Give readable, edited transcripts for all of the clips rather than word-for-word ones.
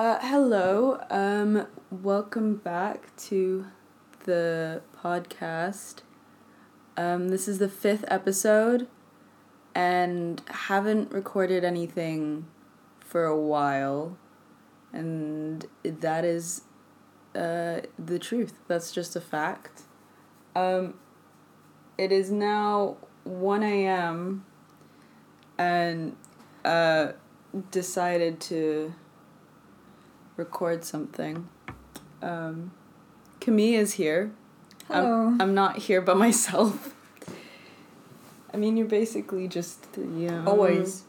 Hello. Welcome back to the podcast. This is the 5th episode, and haven't recorded anything for a while, and that is the truth. That's just a fact. It is now 1 a.m. and decided to record something. Camille is here. Hello. I'm not here by myself. I mean, you're basically just, always.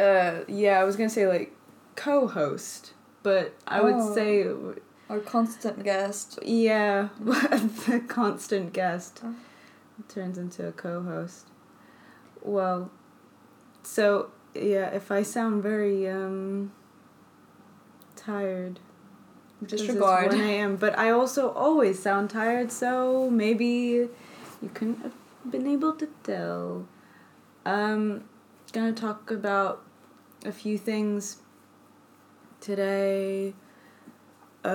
I was gonna say, co-host, but I would say... Or constant guest. Yeah, the constant guest turns into a co-host. Well, so, yeah, if I sound very, tired. Disregard. It's 1 a.m., but I also always sound tired, so maybe you couldn't have been able to tell. Gonna talk about a few things today. Now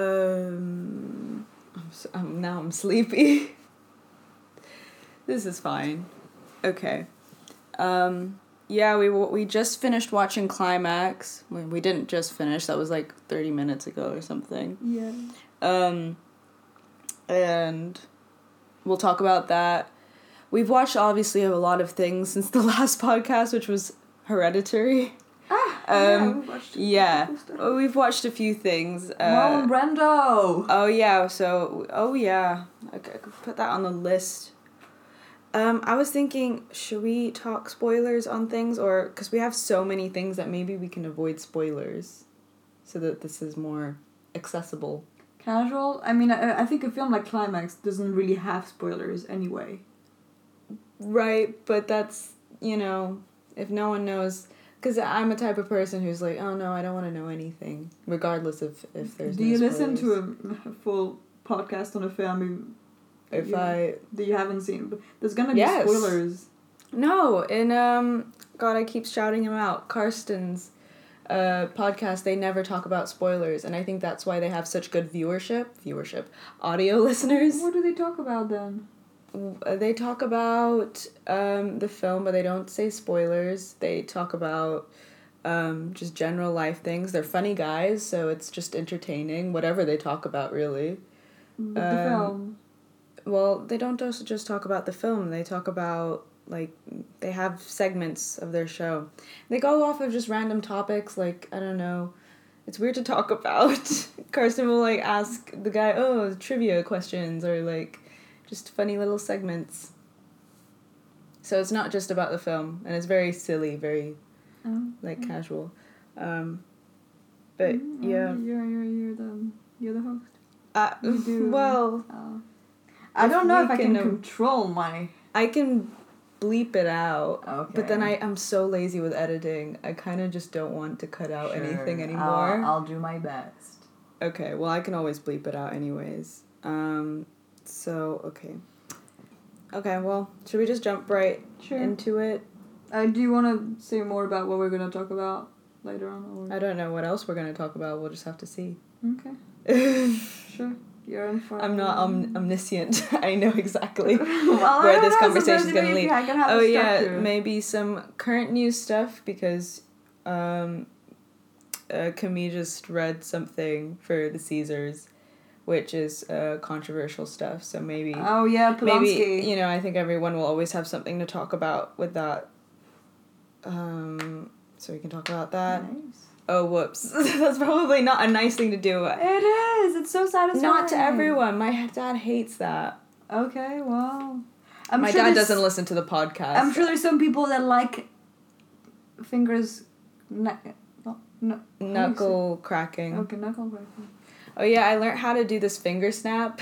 I'm sleepy. This is fine. Okay. We just finished watching Climax. We didn't just finish. That was 30 minutes ago or something. Yeah. And we'll talk about that. We've watched, obviously, a lot of things since the last podcast, which was Hereditary. We've watched a few things. Marlon Brando! Okay, I could put that on the list. I was thinking, should we talk spoilers on things? Or, because we have so many things that maybe we can avoid spoilers so that this is more accessible. Casual? I mean, I think a film like Climax doesn't really have spoilers anyway. Right, but that's, if no one knows... Because I'm a type of person who's oh no, I don't want to know anything, regardless of if there's no spoilers. Do you listen to a full podcast on a film that you haven't seen? But there's going to be spoilers. No, and I keep shouting him out. Karsten's podcast, they never talk about spoilers, and I think that's why they have such good viewership, audio listeners. What do they talk about then? They talk about the film, but they don't say spoilers. They talk about just general life things. They're funny guys, so it's just entertaining, whatever they talk about, really. The film? Well, they don't just talk about the film. They talk about, they have segments of their show. They go off of just random topics, I don't know. It's weird to talk about. Karsten will, ask the guy, trivia questions, or, just funny little segments. So it's not just about the film, and it's very silly, very, casual. But, yeah. You're the host. You do. Well... I don't know if I can control my... I can bleep it out, but then I'm so lazy with editing. I kind of just don't want to cut out anything anymore. I'll do my best. Okay, well, I can always bleep it out anyways. So, okay. Okay, well, should we just jump right into it? Do you want to say more about what we're going to talk about later on? Or? I don't know what else we're going to talk about. We'll just have to see. Okay. Sure. You're in for I'm not omniscient. I know exactly where this conversation is going to lead. Maybe some current news stuff, because Camille just read something for the Césars, which is controversial stuff, so maybe... Oh, yeah, Polanski. Maybe, I think everyone will always have something to talk about with that. So we can talk about that. Nice. Oh, whoops. That's probably not a nice thing to do. It is. It's so satisfying. Not to everyone. My dad hates that. Okay, well... My dad doesn't listen to the podcast. I'm sure there's some people that like fingers... knuckle cracking. Okay, knuckle cracking. Oh, yeah, I learned how to do this finger snap,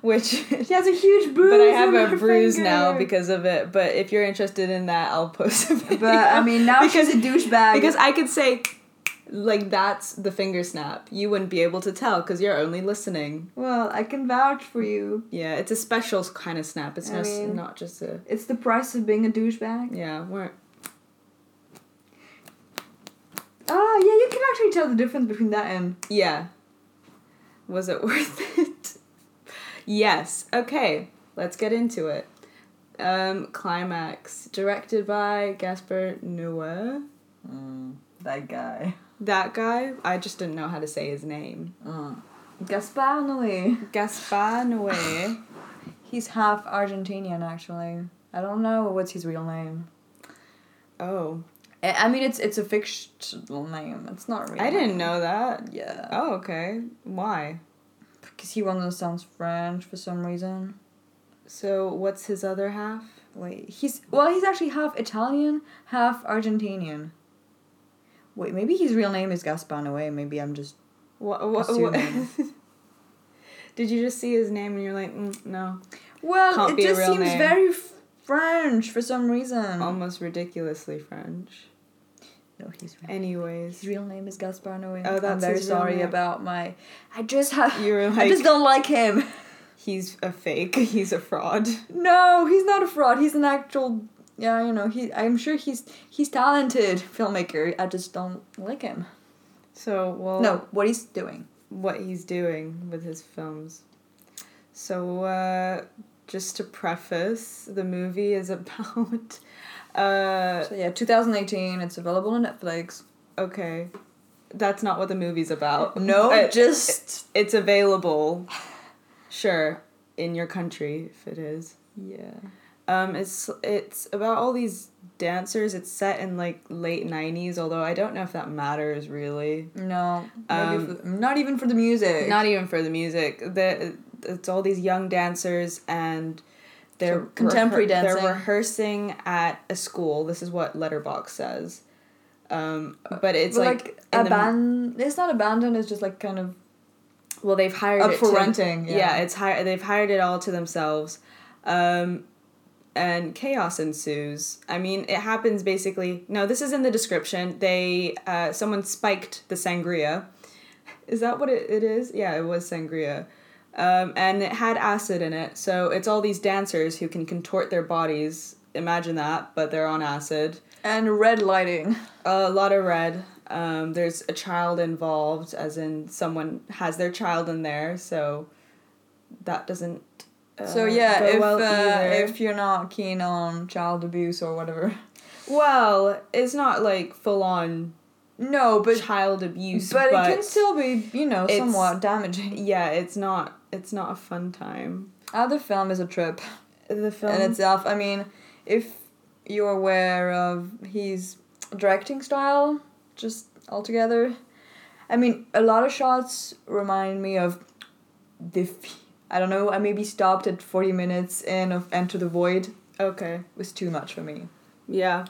which... She has a huge bruise. But I have a bruise now because of it. But if you're interested in that, I'll post a video. But, now she's a douchebag. Because I could say, that's the finger snap. You wouldn't be able to tell because you're only listening. Well, I can vouch for you. Yeah, it's a special kind of snap. It's not just a... It's the price of being a douchebag. Yeah, we're... Oh, yeah, you can actually tell the difference between that and... Yeah. Was it worth it? Yes. Okay. Let's get into it. Climax. Directed by Gaspar Noé. That guy. That guy? I just didn't know how to say his name. Gaspar Noé. Gaspar Noé. He's half Argentinian, actually. I don't know what's his real name. Oh. I mean, it's a fictional name. It's not real. I didn't know that. Yeah. Oh, okay. Why? Because he wants to sound French for some reason. So, what's his other half? Wait, he's actually half Italian, half Argentinian. Wait, maybe his real name is Gaspar Noé. Maybe I'm just assuming. Did you just see his name and you're like, no. Well, can't it just seems name. Very French for some reason. Almost ridiculously French. No, he's right. Anyways. His real name is Gaspar Noé. Oh, I'm very sorry about my... I just don't like him. He's a fake. He's a fraud. No, he's not a fraud. He's an actual... Yeah, you know, I'm sure he's talented filmmaker. I just don't like him. So, well... No, what he's doing with his films. So, just to preface, the movie is about... 2018, it's available on Netflix. Okay. That's not what the movie's about. No, It's available, sure, in your country, if it is. Yeah. It's about all these dancers. It's set in, like, late 90s, although I don't know if that matters, really. No. Not even for the music. Not even for the music. It's all these young dancers, and they're... Contemporary dancing. They're rehearsing at a school. This is what Letterboxd says. But it's, like it's not abandoned, it's just, like, kind of... Well, they've hired it for renting. Yeah, they've hired it all to themselves. And chaos ensues. I mean, it happens basically... No, this is in the description. Someone spiked the sangria. Is that what it is? Yeah, it was sangria. And it had acid in it. So it's all these dancers who can contort their bodies. Imagine that, but they're on acid. And red lighting. A lot of red. There's a child involved, as in someone has their child in there. So that doesn't... So yeah, if you're not keen on child abuse or whatever. Well, it's not like full on child abuse, but it can still be, somewhat damaging. Yeah, it's not a fun time. The film is a trip. The film in itself, I mean, if you're aware of his directing style just altogether. I mean, a lot of shots remind me of I don't know, I maybe stopped at 40 minutes in of Enter the Void. Okay. It was too much for me. Yeah.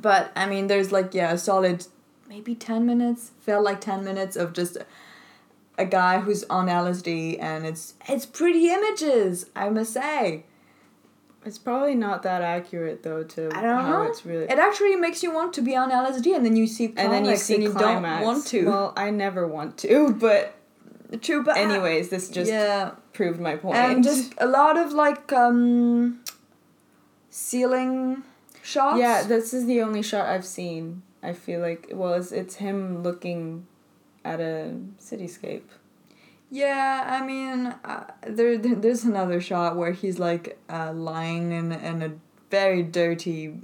But, I mean, there's a solid maybe 10 minutes. Felt like 10 minutes of just a guy who's on LSD, and it's pretty images, I must say. It's probably not that accurate, though, to I don't how know. It's really... It actually makes you want to be on LSD, and then you see Climax, and you don't want to. Well, I never want to, but... True, but... Anyways, this just proved my point. And just a lot of, ceiling shots. Yeah, this is the only shot I've seen. I feel like... Well, it's him looking at a cityscape. Yeah, I mean, there's another shot where he's, lying in a very dirty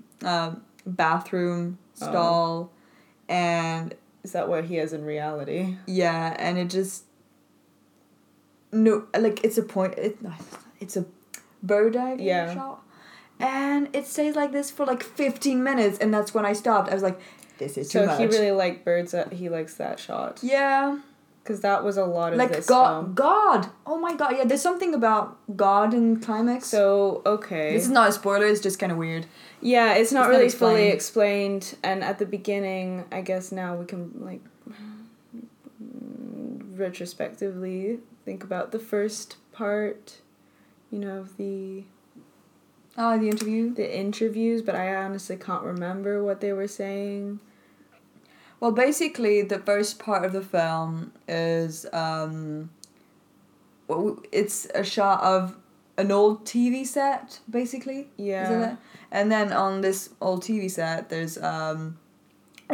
bathroom stall. And... Is that what he is in reality? Yeah, and it just... No, it's a point... It's a bird diving shot. And it stays like this for 15 minutes, and that's when I stopped. I was like, this is too much. So he really liked birds. He likes that shot. Yeah. Because that was a lot of this film. God! Oh my God, yeah, there's something about God in Climax. So, okay. This is not a spoiler, it's just kind of weird. Yeah, it's not really fully explained, and at the beginning, I guess now we can, retrospectively think about the first part, of the... Oh, the interview? The interviews, but I honestly can't remember what they were saying. Well, basically, the first part of the film is, it's a shot of an old TV set, basically. Yeah. Isn't it? And then on this old TV set, there's, I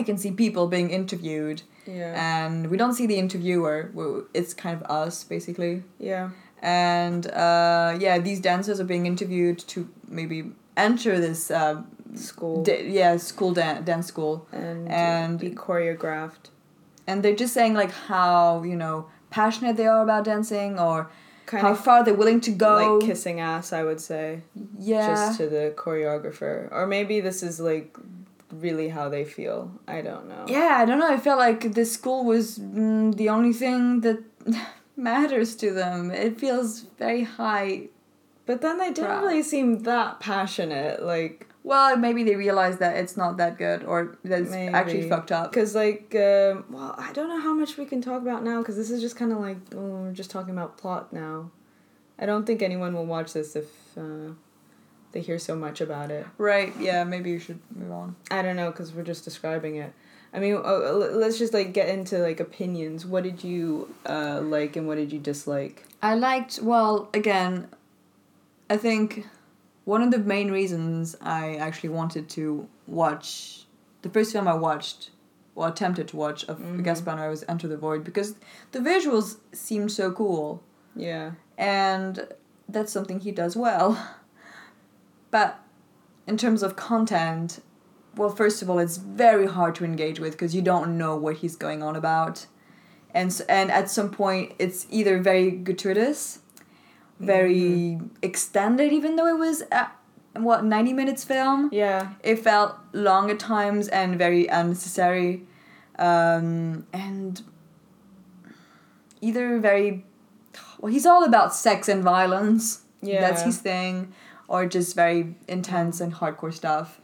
can see people being interviewed, Yeah. And we don't see the interviewer. It's kind of us, basically. Yeah. And, yeah, these dancers are being interviewed to maybe enter this... school. Dance school. And be choreographed. And they're just saying, like, how, you know, passionate they are about dancing, or kind how far they're willing to go. Like kissing ass, I would say. Yeah. Just to the choreographer. Or maybe this is, like... really how they feel. I don't know. Yeah, I don't know. I felt like this school was the only thing that matters to them. It feels very high. But then they didn't really seem that passionate. Like... Well, maybe they realize that it's not that good, or that it's actually fucked up. Because, like, well, I don't know how much we can talk about now, because this is just kind of like, we're just talking about plot now. I don't think anyone will watch this if... they hear so much about it. Right, yeah, maybe you should move on. I don't know, because we're just describing it. I mean, let's just, like, get into, like, opinions. What did you like and what did you dislike? I liked, well, again, I think one of the main reasons I actually wanted to watch... The first film I watched, or attempted to watch, of Gaspar Noé was Enter the Void, because the visuals seemed so cool. Yeah. And that's something he does well. But in terms of content, well, first of all, it's very hard to engage with because you don't know what he's going on about. And at some point, it's either very gratuitous, very extended, even though it was, 90 minutes film? Yeah. It felt long at times and very unnecessary. And either very... Well, he's all about sex and violence. Yeah. That's his thing. Or just very intense and hardcore stuff.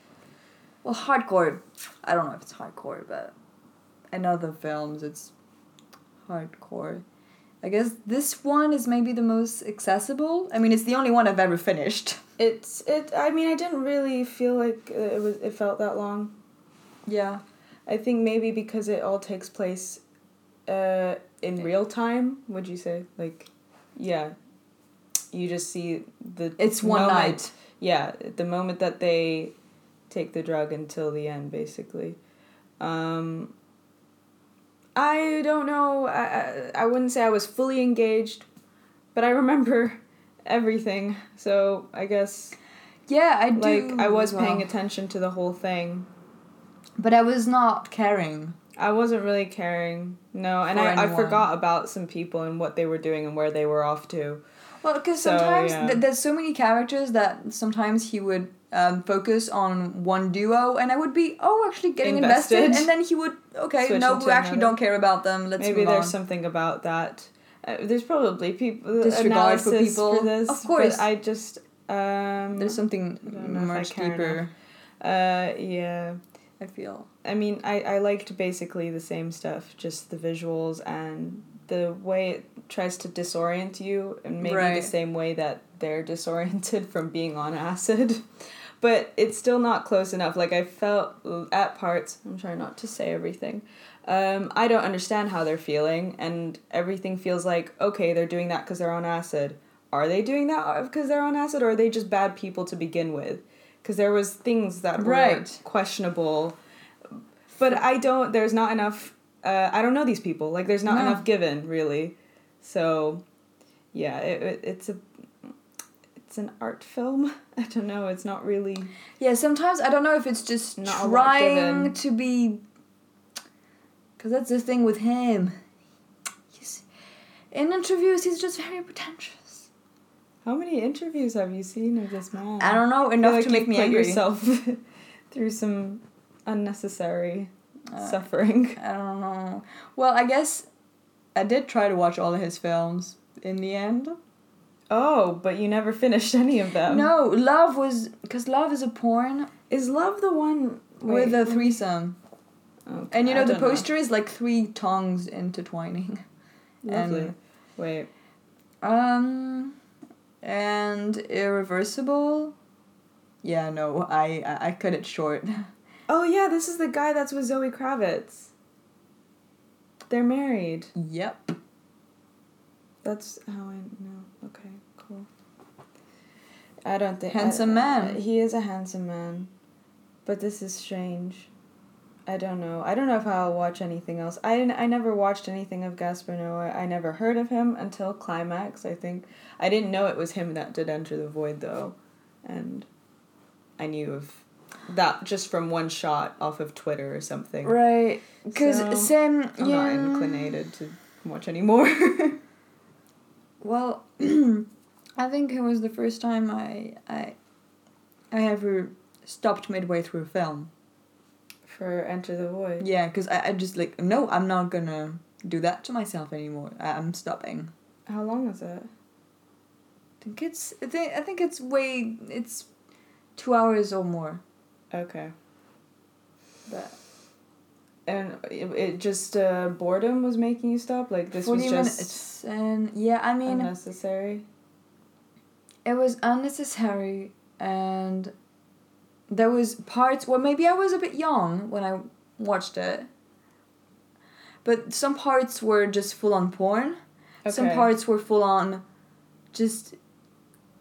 Well, hardcore, I don't know if it's hardcore, but in other films it's hardcore. I guess this one is maybe the most accessible. I mean, it's the only one I've ever finished. I mean, I didn't really feel like it felt that long. Yeah. I think maybe because it all takes place in real time, would you say? Like, yeah. You just see the... It's one night. Yeah, the moment that they take the drug until the end, basically. I don't know. I wouldn't say I was fully engaged, but I remember everything. So, I guess... Yeah, I do. Like, I was paying attention to the whole thing. But I was not caring. I wasn't really caring, no. And I forgot about some people and what they were doing and where they were off to. Well, because sometimes there's so many characters that sometimes he would focus on one duo, and I would be, actually getting invested. And then he would, we actually don't care about them, let's move on. Maybe there's something about that. There's probably people... Disregard for people. For this, of course. But I just... there's something much deeper. Yeah. I feel. I mean, I liked basically the same stuff, just the visuals and... the way it tries to disorient you, and maybe the same way that they're disoriented from being on acid. But it's still not close enough. Like, I felt at parts... I'm trying not to say everything. I don't understand how they're feeling, and everything feels like, okay, they're doing that because they're on acid. Are they doing that because they're on acid, or are they just bad people to begin with? Because there was things that were questionable. But there's not enough... I don't know these people. Like, there's not enough given, really. So, yeah, it's an art film. I don't know. It's not really... Yeah, sometimes I don't know if it's just not trying to be... Because that's the thing with him. In interviews, he's just very pretentious. How many interviews have you seen of this man? I don't know. Enough to make me angry. Put yourself through some unnecessary... suffering. I don't know. Well, I guess I did try to watch all of his films in the end. Oh, but you never finished any of them. No, Love was... Because Love is a porn. Is Love the one... with a threesome. Okay, and, you know, the poster is like three tongues intertwining. Lovely. And, and Irreversible. Yeah, no, I cut it short. Oh, yeah, this is the guy that's with Zoe Kravitz. They're married. Yep. That's how I know. Okay, cool. I don't think... Handsome man. He is a handsome man. But this is strange. I don't know. I don't know if I'll watch anything else. I never watched anything of Gaspar Noé. I never heard of him until Climax, I think. I didn't know it was him that did Enter the Void, though. And I knew of that just from one shot off of Twitter or something. Right. Because so, same... I'm not inclinated to watch anymore. Well, I think it was the first time I ever stopped midway through a film. For Enter the Void. Yeah, because I just like, no, I'm not going to do that to myself anymore. I'm stopping. How long is it? I think it's 2 hours or more. Okay. But... And it just, boredom was making you stop? Like, this was just... 40 minutes, and... Yeah, I mean... Unnecessary? It was unnecessary, and... There was parts... Well, maybe I was a bit young when I watched it. But some parts were just full-on porn. Okay. Some parts were full-on... Just...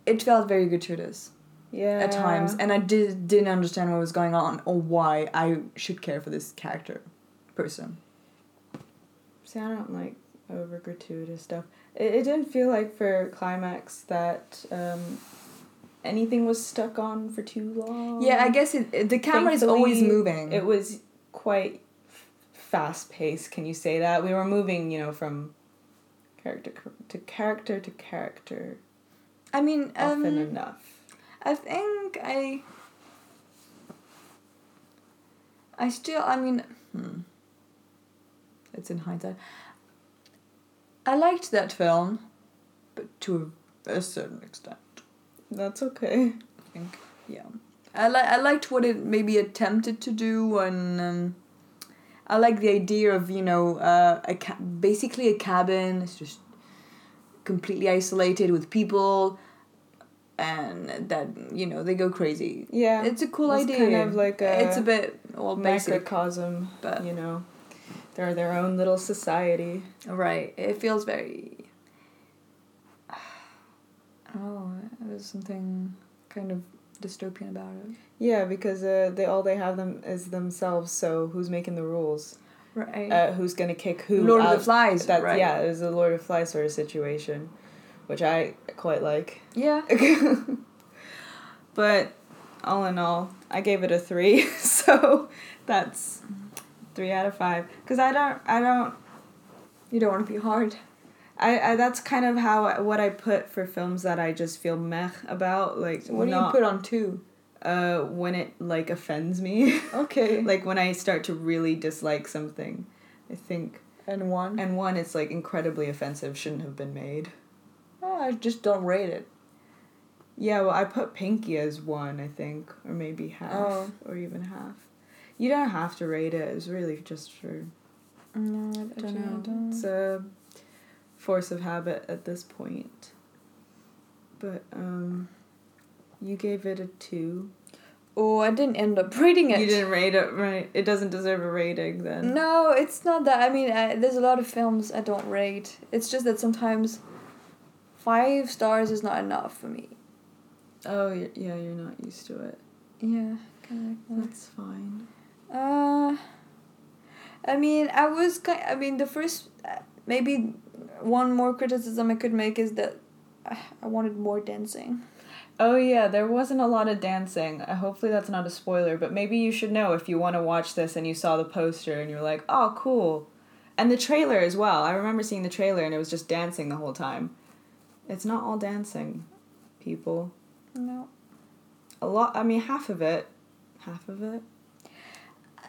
It felt very gratuitous. Yeah. At times. And I didn't understand what was going on or why I should care for this character person. See, I don't like over-gratuitous stuff. It didn't feel like for Climax that... anything was stuck on for too long. Yeah, I guess the camera is always moving. It was quite fast-paced, can you say that? We were moving, from character to character to character. I mean... often enough. I think I still... I mean... It's in hindsight. I liked that film, but to a certain extent. That's okay. I think, yeah. I liked what it maybe attempted to do, and I like the idea of, basically a cabin. It's just completely isolated with people, and that, they go crazy. Yeah. It's a cool idea. It's kind of like it's a bit, basic. Microcosm, but, they're their own little society. Right. It feels very... Oh, there's something kind of dystopian about it. Yeah, because they have them is themselves, so who's making the rules? Right. Who's going to kick who Lord out? Of the Flies, right. Yeah, it was a Lord of the Flies sort of situation, which I quite like. Yeah. But all in all, I gave it a 3, so that's 3 out of 5. Because I don't... You don't want to be hard. I that's kind of what I put for films that I just feel meh about. Like, so what do you put on 2? When it offends me. Okay. Like when I start to really dislike something, I think. And 1. And 1, it's incredibly offensive. Shouldn't have been made. Oh, I just don't rate it. Yeah, well, I put Pinky as 1, I think, or maybe half, or even half. You don't have to rate it. It's really just for. No, I don't know. It's force of habit at this point. But, you gave it a 2. Oh, I didn't end up rating it. You didn't rate it, right? It doesn't deserve a rating, then. No, it's not that. I mean, there's a lot of films I don't rate. It's just that sometimes 5 stars is not enough for me. Oh, yeah, you're not used to it. Yeah, kind of like that. That's fine. The first... maybe... One more criticism I could make is that I wanted more dancing. Oh yeah, there wasn't a lot of dancing. Hopefully that's not a spoiler, but maybe you should know if you want to watch this and you saw the poster and you're like, oh, cool. And the trailer as well. I remember seeing the trailer and it was just dancing the whole time. It's not all dancing, people. No. A lot, half of it,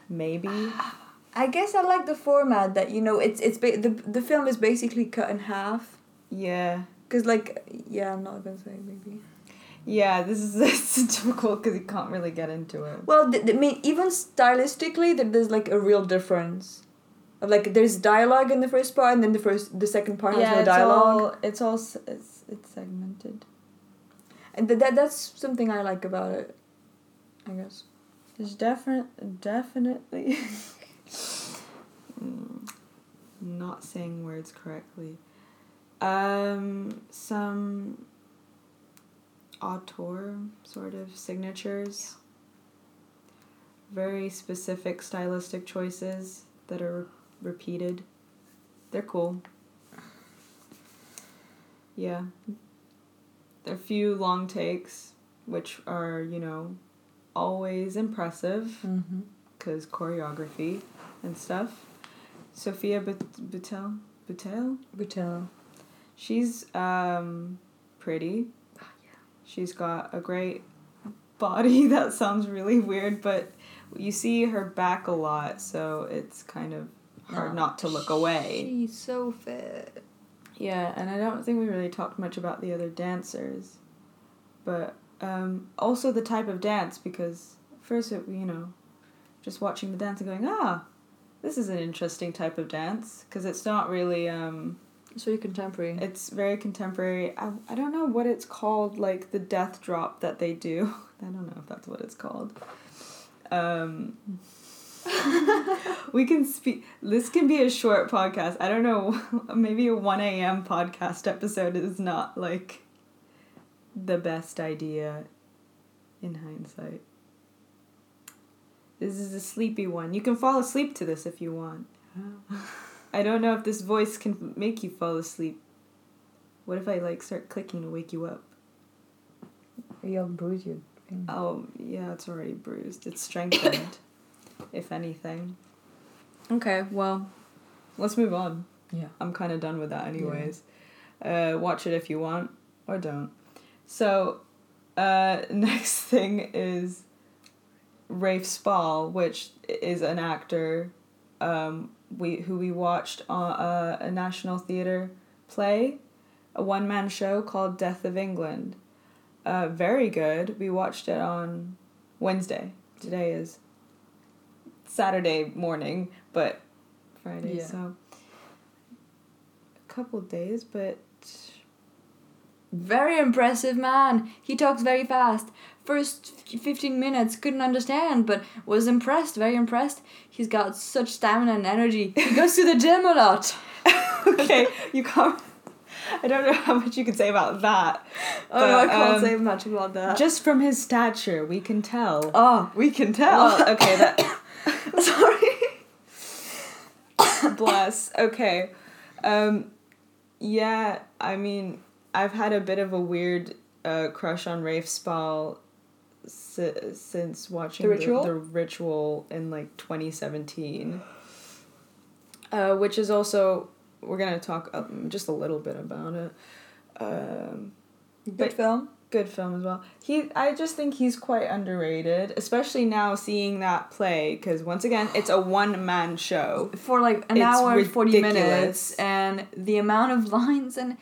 maybe. I guess I like the format that, the film is basically cut in half. Yeah. Because, I'm not going to say maybe. Yeah, this is difficult because you can't really get into it. Well, even stylistically, there's, a real difference. There's dialogue in the first part, and then the second part has no dialogue. Yeah, it's segmented. And that's something I like about it, I guess. There's definitely... not saying words correctly. Some auteur sort of signatures. very specific stylistic choices that are repeated. They're cool. Yeah. There are few long takes, which are, you know, always impressive, because choreography and stuff. Sophia Butel. She's pretty. Oh, yeah. She's got a great body. That sounds really weird, but you see her back a lot, so it's kind of hard not to look away. She's so fit. Yeah, and I don't think we really talked much about the other dancers, but also the type of dance, because first, just watching the dance and going, this is an interesting type of dance, because it's not really... it's very contemporary. It's very contemporary. I don't know what it's called, like the death drop that they do. I don't know if that's what it's called. This can be a short podcast. I don't know. Maybe a 1 a.m. podcast episode is not like the best idea in hindsight. This is a sleepy one. You can fall asleep to this if you want. I don't know if this voice can make you fall asleep. What if I start clicking to wake you up? You'll bruise your finger. Oh, yeah, it's already bruised. It's strengthened. If anything. Okay, well, let's move on. Yeah. I'm kind of done with that anyways. Yeah. Watch it if you want, or don't. So, next thing is Rafe Spall, which is an actor who we watched on a National Theatre play, a one-man show called Death of England. Very good. We watched it on Wednesday. Today is Saturday morning, but Friday, so a couple days, but... Very impressive man. He talks very fast. First 15 minutes, couldn't understand, but was impressed, very impressed. He's got such stamina and energy. He goes to the gym a lot. Okay, you can't... I don't know how much you can say about that. I can't say much about that. Just from his stature, we can tell. Oh, we can tell. Well, okay, that... Sorry. Bless. Okay. Yeah, I mean... I've had a bit of a weird crush on Rafe Spall since watching The Ritual in 2017, which is also, we're going to talk just a little bit about it. Good film. Good film as well. I just think he's quite underrated, especially now seeing that play, because once again, it's a one-man show. For an hour and 40 minutes, and the amount of lines and...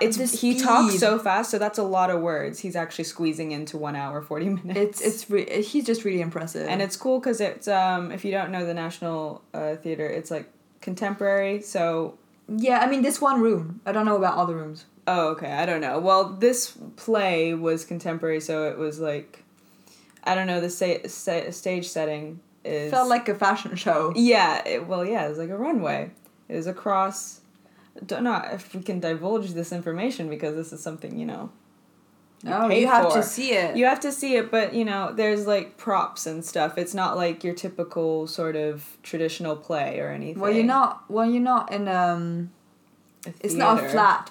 He talks so fast, so that's a lot of words he's actually squeezing into 1 hour, 40 minutes. He's just really impressive. And it's cool because it's, if you don't know the National Theatre, it's contemporary, so... Yeah, I mean, this one room. I don't know about all the rooms. Oh, okay, I don't know. Well, this play was contemporary, so it was I don't know, the stage setting is... Felt like a fashion show. Yeah, it was like a runway. It was across... Don't know if we can divulge this information because this is something, you have to see it. You have to see it, but, there's, props and stuff. It's not, your typical sort of traditional play or anything. Well, you're not in, a theater. It's not a flat,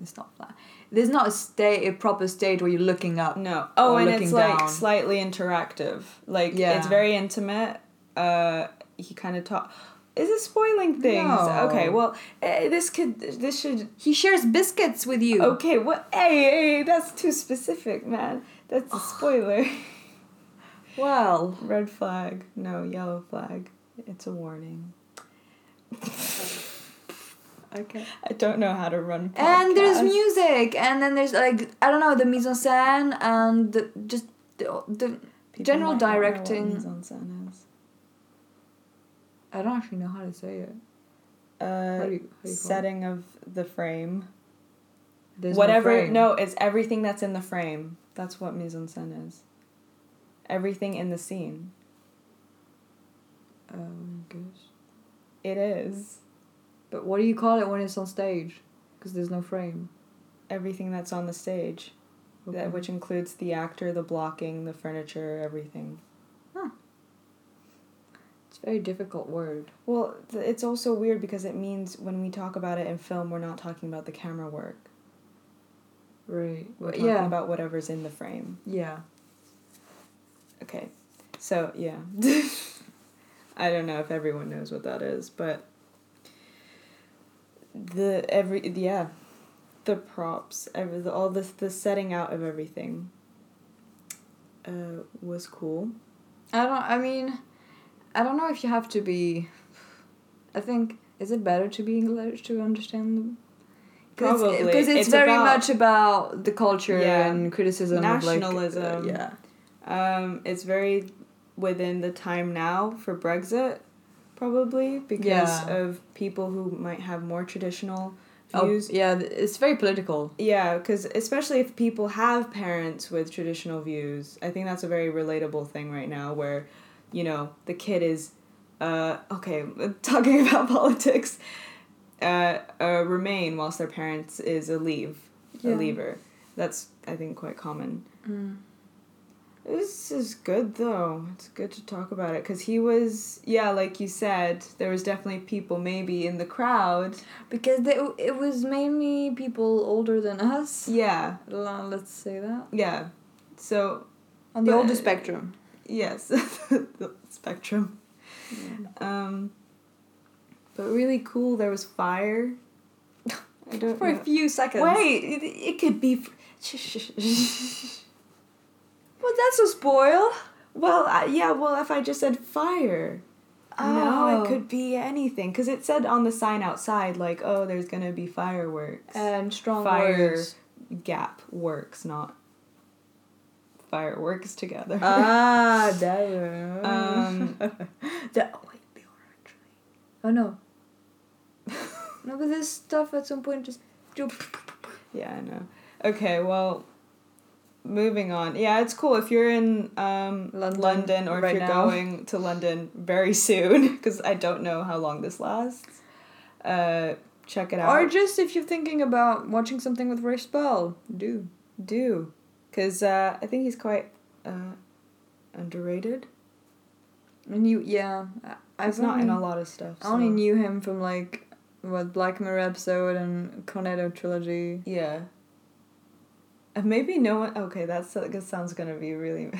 it's not flat. There's not a proper stage where you're looking up. No. Oh, and it's, slightly interactive. It's very intimate. He kind of talks... Is it spoiling things? No. Okay, well, He shares biscuits with you. Okay, well, hey, that's too specific, man. That's a spoiler. Well. Red flag. No, yellow flag. It's a warning. Okay. I don't know how to run podcasts. And there's music, and then there's, I don't know, the mise-en-scène, and the general directing. People might not know what mise-en-scène is. I don't actually know how to say it. How do you setting it? Of the frame. There's whatever. No frame. No, it's everything that's in the frame. That's what mise en scène is. Everything in the scene. Oh my gosh. It is. But what do you call it when it's on stage? Because there's no frame. Everything that's on the stage, okay. Which includes the actor, the blocking, the furniture, everything. Huh. It's a very difficult word. Well, it's also weird because it means when we talk about it in film, we're not talking about the camera work. Right. We're talking about whatever's in the frame. Yeah. Okay. So, yeah. I don't know if everyone knows what that is, but the props, the setting out of everything was cool. I don't know if you have to be, I think, is it better to be English to understand them? Probably. Because it's very much about the culture and criticism. Nationalism. Of it's very within the time now for Brexit, probably, because of people who might have more traditional views. Oh, yeah, it's very political. Yeah, because especially if people have parents with traditional views, I think that's a very relatable thing right now where, you know, the kid is, talking about politics, remain whilst their parents is a leaver. That's, I think, quite common. Mm. This is good, though. It's good to talk about it, because he was, like you said, there was definitely people maybe in the crowd. Because it was mainly people older than us. Yeah. Let's say that. Yeah. So. On the older spectrum. Yes. The spectrum. Yeah. But really cool, there was fire. I don't For know. A few seconds. Wait, it could be... Well, that's a spoil. Well, if I just said fire, no, it could be anything. Because it said on the sign outside, like, oh, there's going to be fireworks. And strong fire words. Gap works, not fireworks together. Ah, damn. They are actually. Oh, no. No, but this stuff at some point just... Yeah, I know. Okay, well... Moving on. Yeah, it's cool. If you're in London or if you're going to London very soon, because I don't know how long this lasts, check it out. Or just if you're thinking about watching something with Rafe Spall, do. Because I think he's quite underrated. And he's not in a lot of stuff. I only knew him from, Black Mirror episode and Cornetto trilogy. Yeah. Maybe no one... Okay, that sounds going to be really...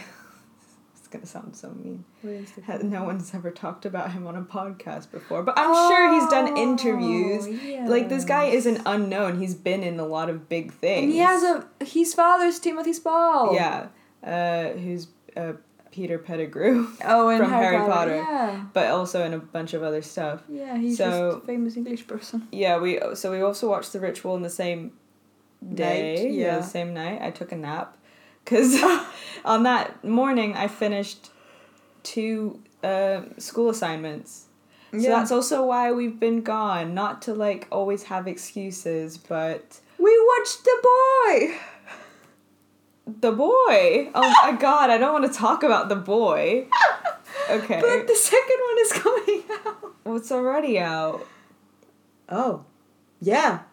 It's going to sound so mean. No one's ever talked about him on a podcast before, but I'm sure he's done interviews. Yes. This guy is an unknown. He's been in a lot of big things. And he has his father's Timothy Spall. Yeah. Who's Peter Pettigrew and from Harry Potter. Yeah. But also in a bunch of other stuff. Yeah, he's just a famous English person. Yeah, we also watched The Ritual in the same... day, the same night. I took a nap because on that morning I finished 2 school assignments. Yeah. So that's also why we've been gone, not to always have excuses, but we watched The Boy. Oh my God, I don't want to talk about The Boy. Okay, but the second one is coming out. Well, it's already out. Oh, yeah,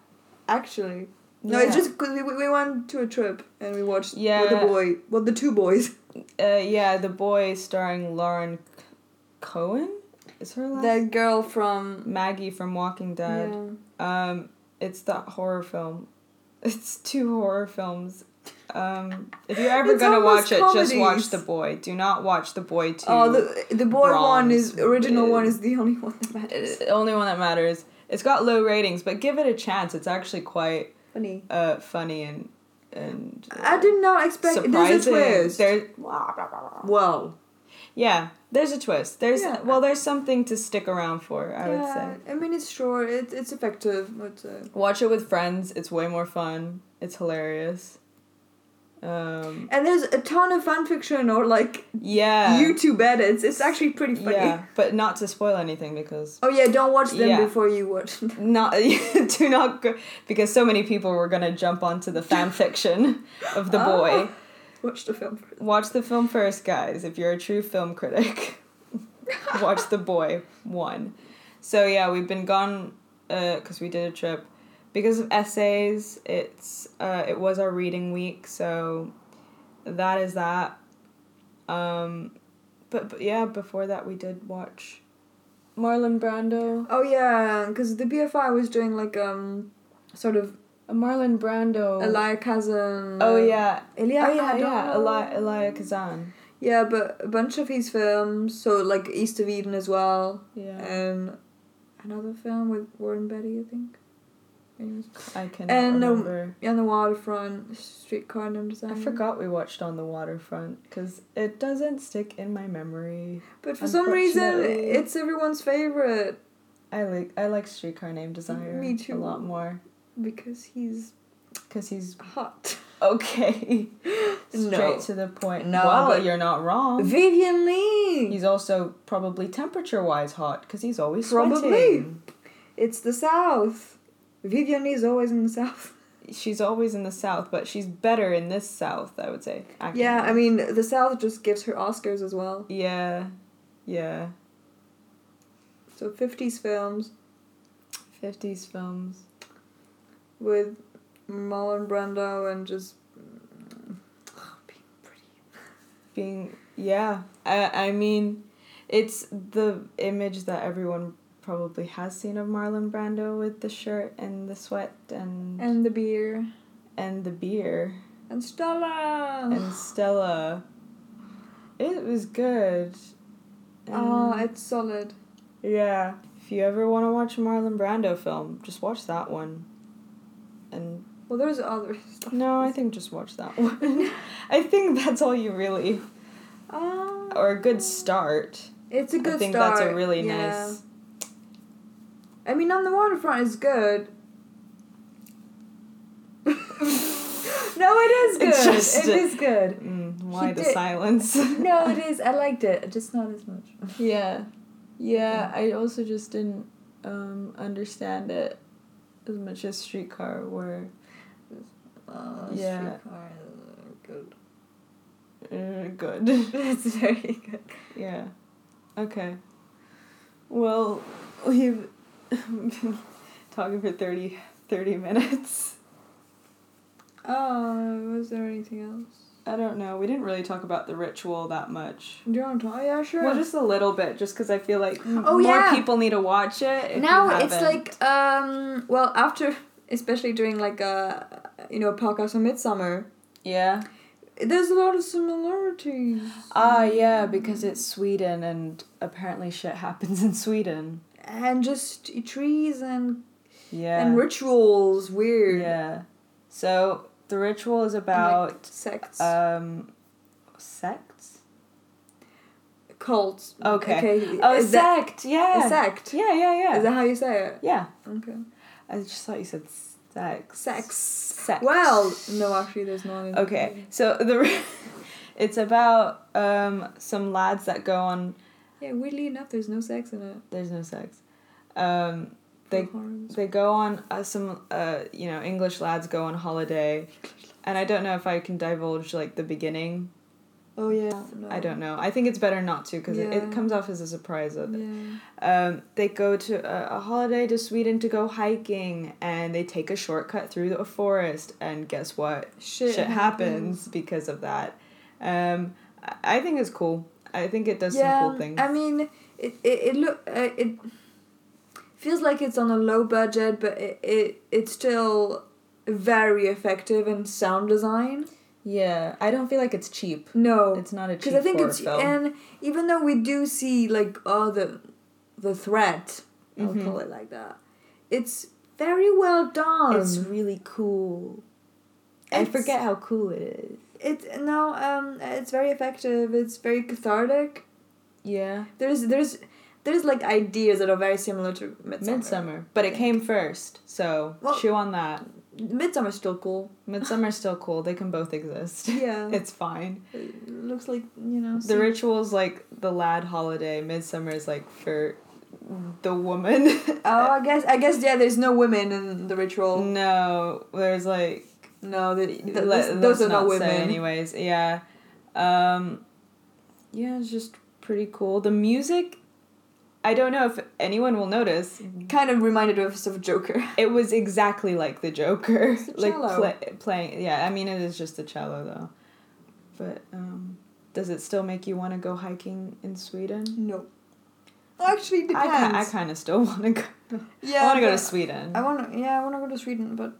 actually. No, it's just because we went to a trip and we watched The Boy. Well, the 2 boys. The Boy starring Lauren Cohen? Is her last? That girl from... Maggie from Walking Dead. Yeah. It's that horror film. It's 2 horror films. If you're ever going to watch comedies. It, just watch The Boy. Do not watch The Boy 2. Oh, the Boy one is... Original one is the only one that matters. The only one that matters. It's got low ratings, but give it a chance. It's actually quite... funny and I did not expect there's a twist. There's a twist. There's something to stick around for, I would say. I mean, it's short. It's effective. But, watch it with friends. It's way more fun. It's hilarious. And there's a ton of fan fiction or YouTube edits. It's actually pretty funny. Yeah, but not to spoil anything because... Oh yeah, don't watch them before you watch them. Do not go... Because so many people were going to jump onto the fan fiction of The Boy. Watch the film first. Watch the film first, guys. If you're a true film critic, watch The Boy 1. So yeah, we've been gone because we did a trip. Because of essays, it was our reading week, so that is that. But before that we did watch Marlon Brando. Oh yeah, because the BFI was doing like sort of a Marlon Brando, Elia Kazan. Oh yeah, Elia Kazan. Yeah, but a bunch of his films, so like East of Eden as well. Yeah. And another film with Warren Beatty, I think. Anyways. I cannot remember. And On the Waterfront, Streetcar Named Desire. I forgot we watched On the Waterfront because it doesn't stick in my memory. But for some reason, it's everyone's favorite. I like Streetcar Named Desire. Me too. A lot more. Because he's hot. Okay. Straight to the point. No, wow, but you're not wrong. Vivien Leigh. He's also probably temperature-wise hot because he's always sweating. It's the South. Vivien Leigh is always in the South. She's always in the South, but she's better in this South, I would say. Actually. Yeah, I mean, the South just gives her Oscars as well. Yeah. Yeah. So 50s films. 50s films. With Marlon Brando and just being pretty. Yeah. I mean, it's the image that everyone probably has seen of Marlon Brando with the shirt and the sweat and... And the beer. And the beer. And Stella. It was good. It's solid. Yeah. If you ever want to watch a Marlon Brando film, just watch that one. And well, there's other stuff. No, I think just watch that one. I think that's all you really... or a good start. It's a good start. I think that's a really nice... I mean, On the Waterfront is good. No, it is good. It is good. Silence? No, it is. I liked it. Just not as much. Yeah. Yeah, I also just didn't understand it as much as Streetcar were. Streetcar is good. It's very good. Yeah. Okay. Well, we've... been talking for 30 minutes. Was there anything else? I don't know. We didn't really talk about The Ritual that much. Do you want to talk? Yeah, sure. Well, just a little bit, just because I feel like more people need to watch it. If now it's like, after, especially during like a podcast on Midsommar. Yeah. There's a lot of similarities. Yeah, because it's Sweden and apparently shit happens in Sweden. And just trees and rituals, weird. Yeah. So The Ritual is about like sects. Sects? Cults. Okay. Oh, sect. Yeah. A sect. Yeah. Is that how you say it? Yeah. Okay. I just thought you said sex. Sex. Well, no, actually, there's not. Okay. So it's about some lads that go on. Yeah, weirdly enough, there's no sex in it. There's no sex. They go on English lads go on holiday, and I don't know if I can divulge like the beginning. Oh yeah. No. I don't know. I think it's better not to because it comes off as a surprise. They go to a holiday to Sweden to go hiking, and they take a shortcut through a forest, and guess what? Shit happens because of that. I think it's cool. I think it does some cool things. I mean, it feels like it's on a low budget, but it's still very effective in sound design. Yeah, I don't feel like it's cheap. No, it's not a cheap horror film. And even though we do see like the threat, I'll call it like that. It's very well done. It's really cool. I forget how cool it is. It's very effective. It's very cathartic. Yeah. There's like ideas that are very similar to Midsommar, but it came first, so chew on that. Midsummer's still cool. They can both exist. Yeah. It's fine. It looks like, The Ritual's like the lad holiday. Midsommar is like for the woman. I guess there's no women in The Ritual. No, there's like no, those are not women. Anyways, yeah. It's just pretty cool. The music, I don't know if anyone will notice. Kind of reminded us of Joker. It was exactly like the Joker. It's the cello. Like playing. Yeah, I mean, it is just the cello, though. But does it still make you want to go hiking in Sweden? No. Actually, it depends. I kind of still want to go. Yeah, I want to go to Sweden. I want to go to Sweden, but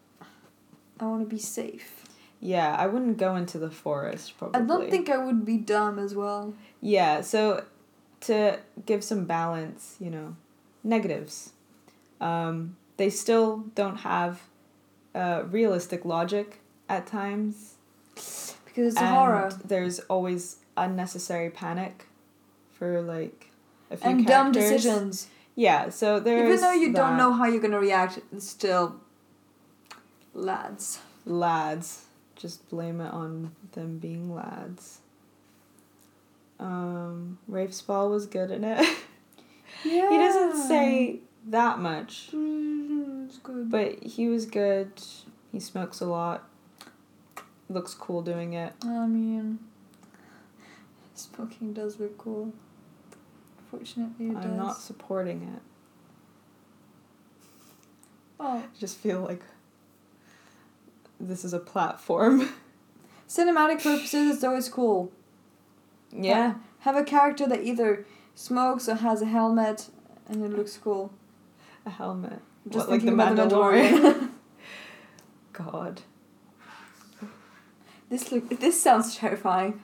I want to be safe. Yeah, I wouldn't go into the forest, probably. I don't think I would be dumb as well. Yeah, so to give some balance, you know, negatives. They still don't have realistic logic at times. Because it's a horror. There's always unnecessary panic for, like, a few characters. Dumb decisions. Yeah, so there's even though you don't know how you're going to react, it's still... Lads. Just blame it on them being lads. Rafe Spall was good in it. Yeah. He doesn't say that much. It's good. But he was good. He smokes a lot. Looks cool doing it. I mean, smoking does look cool. Fortunately, it does. I'm not supporting it. Oh. I just feel like this is a platform. Cinematic purposes, it's always cool. Yeah. Have a character that either smokes or has a helmet, and it looks cool. A helmet. Just like the Mandalorian. God. This sounds terrifying.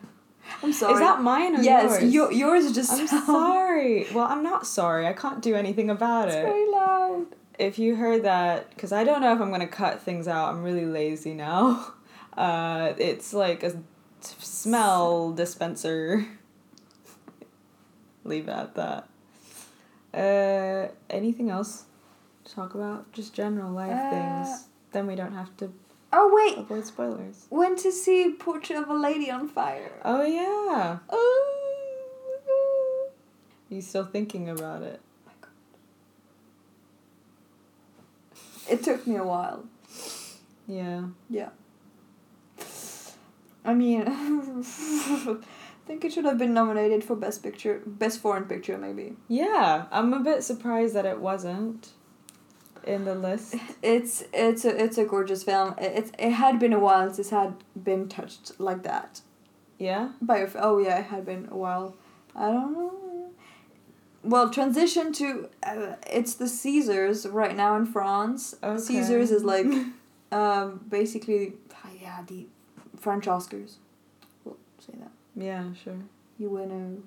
I'm sorry. Is that mine or yours? Yes, yours just sounds... I'm sorry. Well, I'm not sorry. I can't do anything about it. It's very loud. If you heard that, because I don't know if I'm going to cut things out. I'm really lazy now. It's like a smell dispenser. Leave it at that. Anything else to talk about? Just general life things. Then we don't have to... Oh, wait. Avoid spoilers. Went to see Portrait of a Lady on Fire. Oh, yeah. Oh. Are you still thinking about it? Oh, my God. It took me a while. Yeah. Yeah. I mean, I think it should have been nominated for Best Picture, Best Foreign Picture, maybe. Yeah. I'm a bit surprised that it wasn't. In the list, it's a gorgeous film. It had been a while since it had been touched like that. Yeah. It had been a while. I don't know. Well, transition to it's the Césars right now in France. Okay. Césars is like, basically, the French Oscars. We'll say that. Yeah, sure. You win a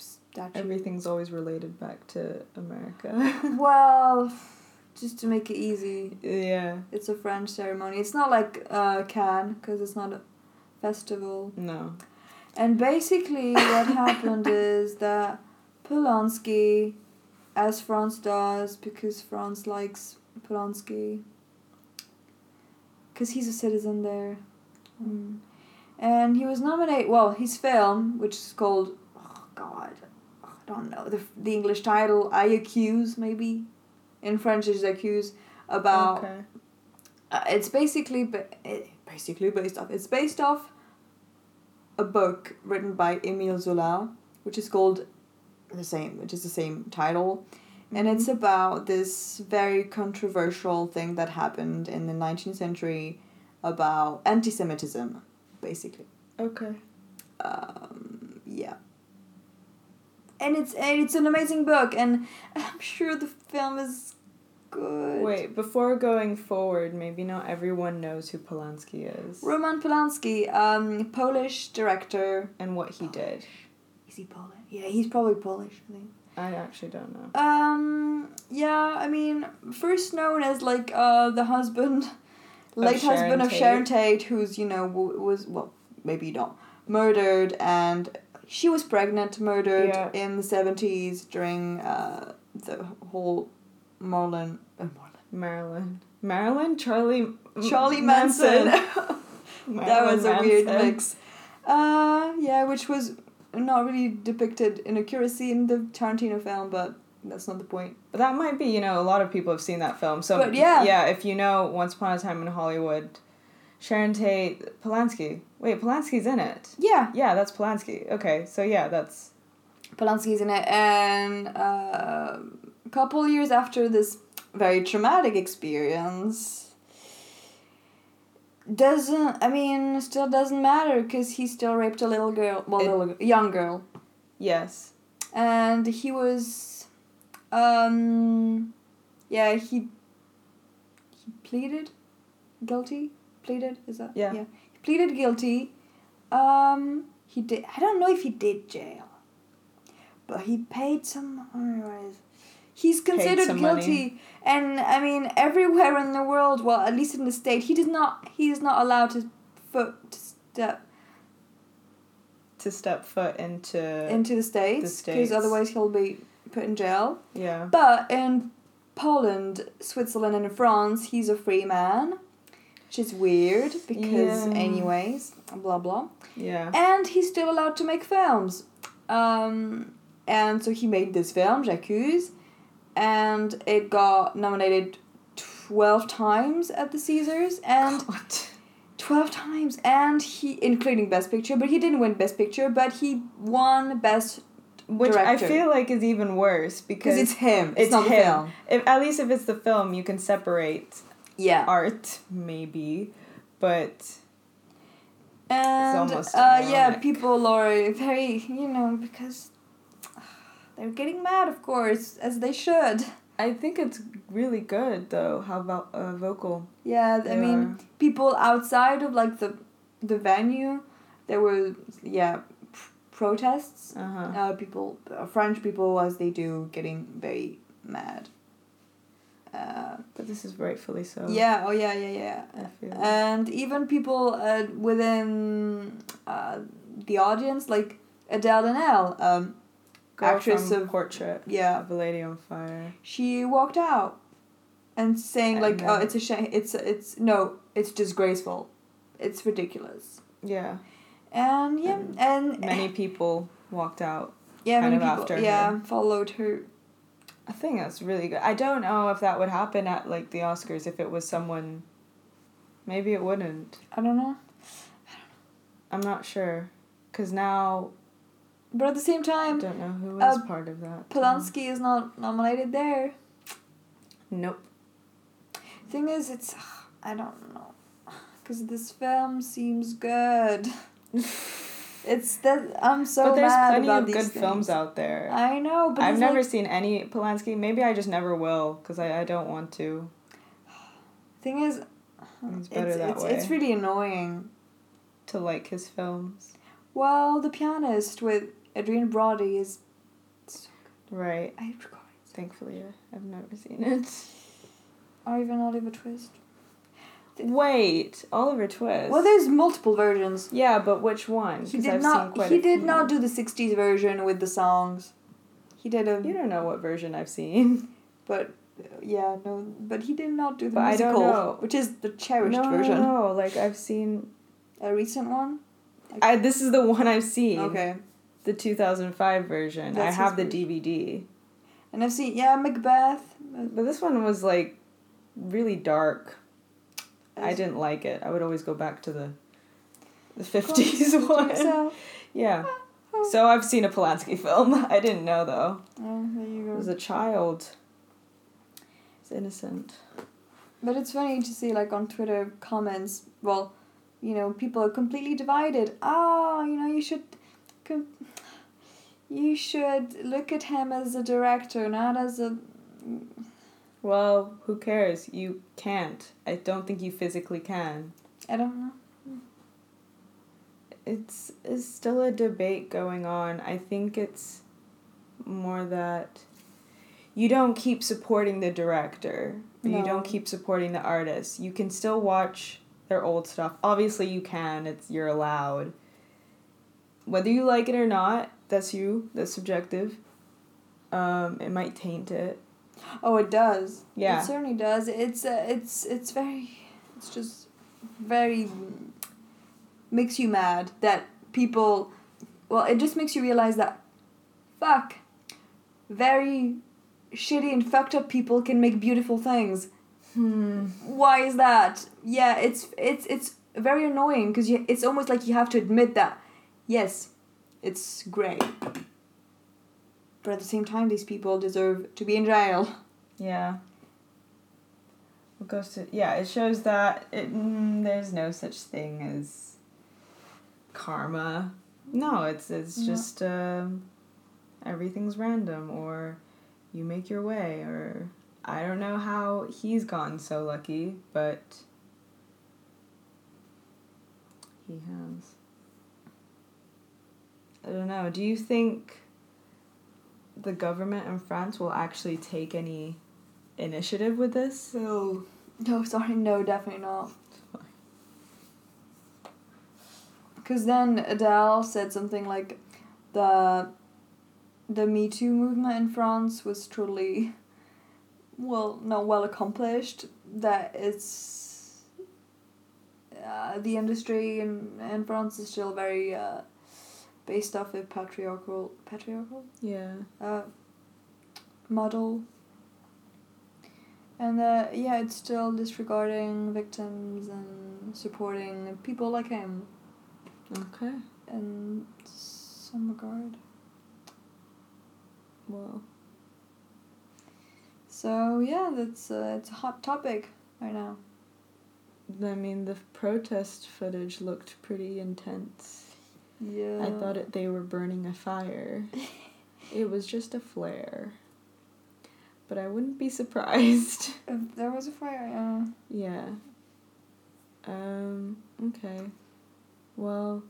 statue. Everything's always related back to America. Well, just to make it easy. Yeah. It's a French ceremony. It's not like Cannes, because it's not a festival. No. And basically what happened is that Polanski, as France does, because France likes Polanski, because he's a citizen there. Mm. And he was nominated... Well, his film, which is called... Oh, God... I don't know, the English title, I Accuse, maybe? In French, it's Accuse, about... Okay. It's based off a book written by Émile Zola, which is called the same title. Mm-hmm. And it's about this very controversial thing that happened in the 19th century about anti-Semitism, basically. Okay. Yeah. And it's an amazing book, and I'm sure the film is good. Wait, before going forward, maybe not everyone knows who Polanski is. Roman Polanski, Polish director. And what he did. Is he Polish? Yeah, he's probably Polish, I think. I actually don't know. Yeah, I mean, first known as, like, the late husband of Sharon Tate, who's, you know, murdered, and... She was pregnant, murdered in the 70s during the whole Marilyn? Charlie Manson. That was a weird mix. Which was not really depicted in accuracy in the Tarantino film, but that's not the point. But that might be, you know, a lot of people have seen that film. So but yeah, if you know Once Upon a Time in Hollywood... Sharon Tate, Polanski. Wait, Polanski's in it. Yeah. Yeah, that's Polanski. Okay, so yeah, that's... Polanski's in it, and a couple years after this very traumatic experience, still doesn't matter, because he still raped a young girl. Yes. And he was, he pleaded guilty. He pleaded guilty. He did. I don't know if he did jail, but he paid some. He's considered guilty, and I mean everywhere in the world. Well, at least in the state, he is not allowed to step foot into the states, because otherwise he'll be put in jail. Yeah. But in Poland, Switzerland, and France, he's a free man, which is weird because, anyways, blah blah. Yeah. And he's still allowed to make films, and so he made this film, J'accuse, and it got nominated 12 times at the Césars, and. God. 12 times, and he, including Best Picture, but he didn't win Best Picture, but he won Best Director. I feel like is even worse, because it's him, it's not him. The film. At least if it's the film, you can separate art, maybe, but and, it's almost people are very, because they're getting mad, of course, as they should. I think it's really good, though, how vocal. Yeah, I mean, people outside of, like, the venue, there were, protests. Uh-huh. People, French people, as they do, getting very mad. But this is rightfully so. Yeah, I feel and like. Even people within the audience, like Adele and Elle, actress of Portrait of a Lady on Fire. She walked out and saying oh, it's a shame, it's disgraceful, it's ridiculous. And many people walked out followed her. I think that's really good. I don't know if that would happen at the Oscars, if it was someone. Maybe it wouldn't. I don't know. I'm not sure, because now. But at the same time, I don't know who was part of that. Polanski is not nominated there. Nope. Thing is, it's... I don't know. Because this film seems good. It's that... I'm so mad about these things. But there's plenty of good films out there. I know, but I've never seen any Polanski. Maybe I just never will, because I don't want to. Thing is... It's better that way. It's really annoying. To like his films. Well, The Pianist with... Adrian Brody is so good. Right. I forgot it. Thankfully, I've never seen it. Or even Oliver Twist. Wait, Oliver Twist. Well, there's multiple versions. Yeah, but which one? He did not do the 60s version with the songs. He did a... You don't know what version I've seen. But, but he did not do the musical. I don't know. Which is the cherished version. No, I've seen... A recent one? This is the one I've seen. Okay. The 2005 version. That's I have the DVD. And I've seen, Macbeth. But this one was, really dark. I didn't like it. I would always go back to the 50s one. So. Yeah. So I've seen a Polanski film. I didn't know, though. Oh, there you go. It was a child. It's innocent. But it's funny to see, on Twitter comments, people are completely divided. You should look at him as a director, not as a... Well, who cares? You can't. I don't think you physically can. I don't know. It's still a debate going on. I think it's more that you don't keep supporting the director. No. You don't keep supporting the artist. You can still watch their old stuff. Obviously you can. You're allowed. Whether you like it or not, that's you. That's subjective. It might taint it. Oh, it does. Yeah. It certainly does. It's just very... Makes you mad that people... Well, it just makes you realize that, very shitty and fucked up people can make beautiful things. Why is that? Yeah, it's very annoying, because it's almost like you have to admit that. Yes, it's great. But at the same time, these people deserve to be in jail. Yeah. It goes to... Yeah, it shows that there's no such thing as karma. No, it's just everything's random, or you make your way, or I don't know how he's gotten so lucky, but he has. I don't know. Do you think the government in France will actually take any initiative with this? No, definitely not. Because then Adele said something like the Me Too movement in France was totally, well accomplished, that it's, the industry in France is still very, based off of patriarchal? Yeah. Model. And, it's still disregarding victims and supporting people like him. Okay. In some regard. Well. So, that's it's a hot topic right now. I mean, the protest footage looked pretty intense. Yeah. I thought they were burning a fire. It was just a flare. But I wouldn't be surprised. If there was a fire, yeah. Yeah. Okay. Well,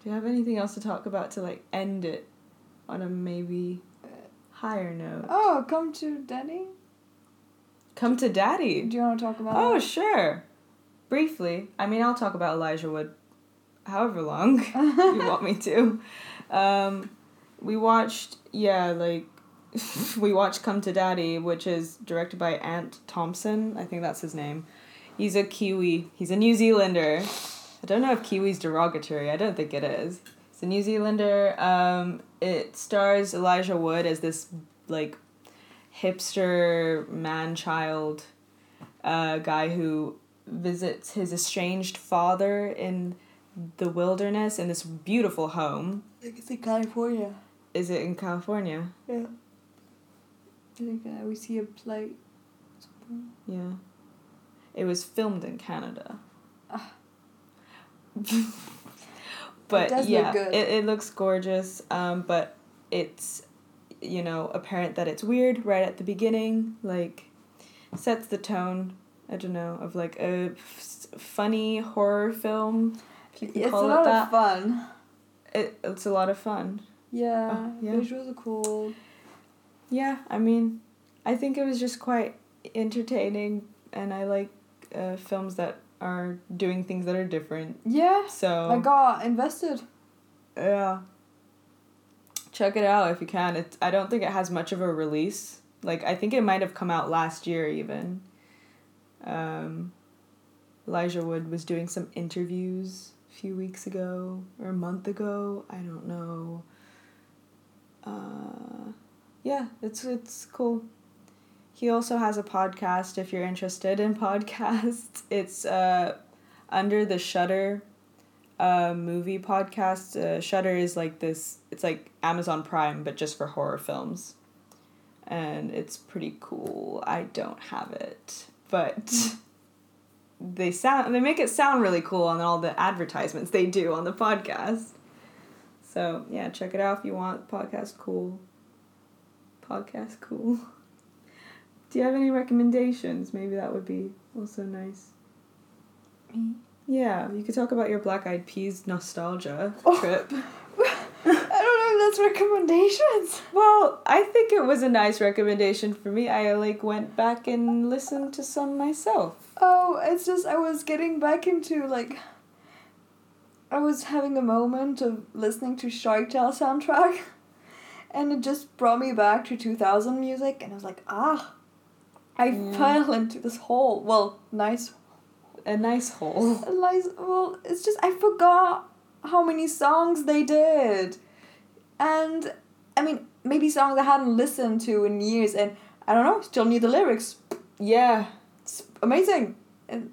do you have anything else to talk about to, end it on a maybe higher note? Oh, Come to Daddy? Come to Daddy? Do you want to talk about that? Oh, sure. Briefly. I mean, I'll talk about Elijah Wood however long you want me to. We watched Come to Daddy, which is directed by Ant Thompson. I think that's his name. He's a Kiwi. He's a New Zealander. I don't know if Kiwi's derogatory. I don't think it is. It's a New Zealander. It stars Elijah Wood as this, hipster man-child guy who visits his estranged father in the wilderness in this beautiful home. I think it's in California. Is it in California? Yeah. I think we see a plate. Yeah. It was filmed in Canada. But it look good. It looks gorgeous, but it's, apparent that it's weird right at the beginning, sets the tone, I don't know, of a funny horror film, if you can call it that. It's a lot of fun. It's a lot of fun. Yeah, visuals are cool. Yeah, I mean, I think it was just quite entertaining, and I like films that are doing things that are different. Yeah. So I got invested. Yeah. Check it out if you can. I don't think it has much of a release. I think it might have come out last year even. Elijah Wood was doing some interviews a few weeks ago or a month ago. I don't know. It's cool. He also has a podcast, if you're interested in podcasts. It's under the Shudder movie podcast. Shudder is this, it's Amazon Prime, but just for horror films. And it's pretty cool. I don't have it. But they make it sound really cool on all the advertisements they do on the podcast. So, yeah, check it out if you want. Podcast cool. Do you have any recommendations? Maybe that would be also nice. Me? Yeah, you could talk about your Black Eyed Peas nostalgia trip. I don't know if that's recommendations. Well, I think it was a nice recommendation for me. I, went back and listened to some myself. Oh, it's just I was getting back into, I was having a moment of listening to Shark Tale soundtrack, and it just brought me back to 2000 music, and I was like, fell into this hole. Well, it's just I forgot how many songs they did. And, I mean, maybe songs I hadn't listened to in years, and, I don't know, still knew the lyrics. Yeah. It's amazing. And,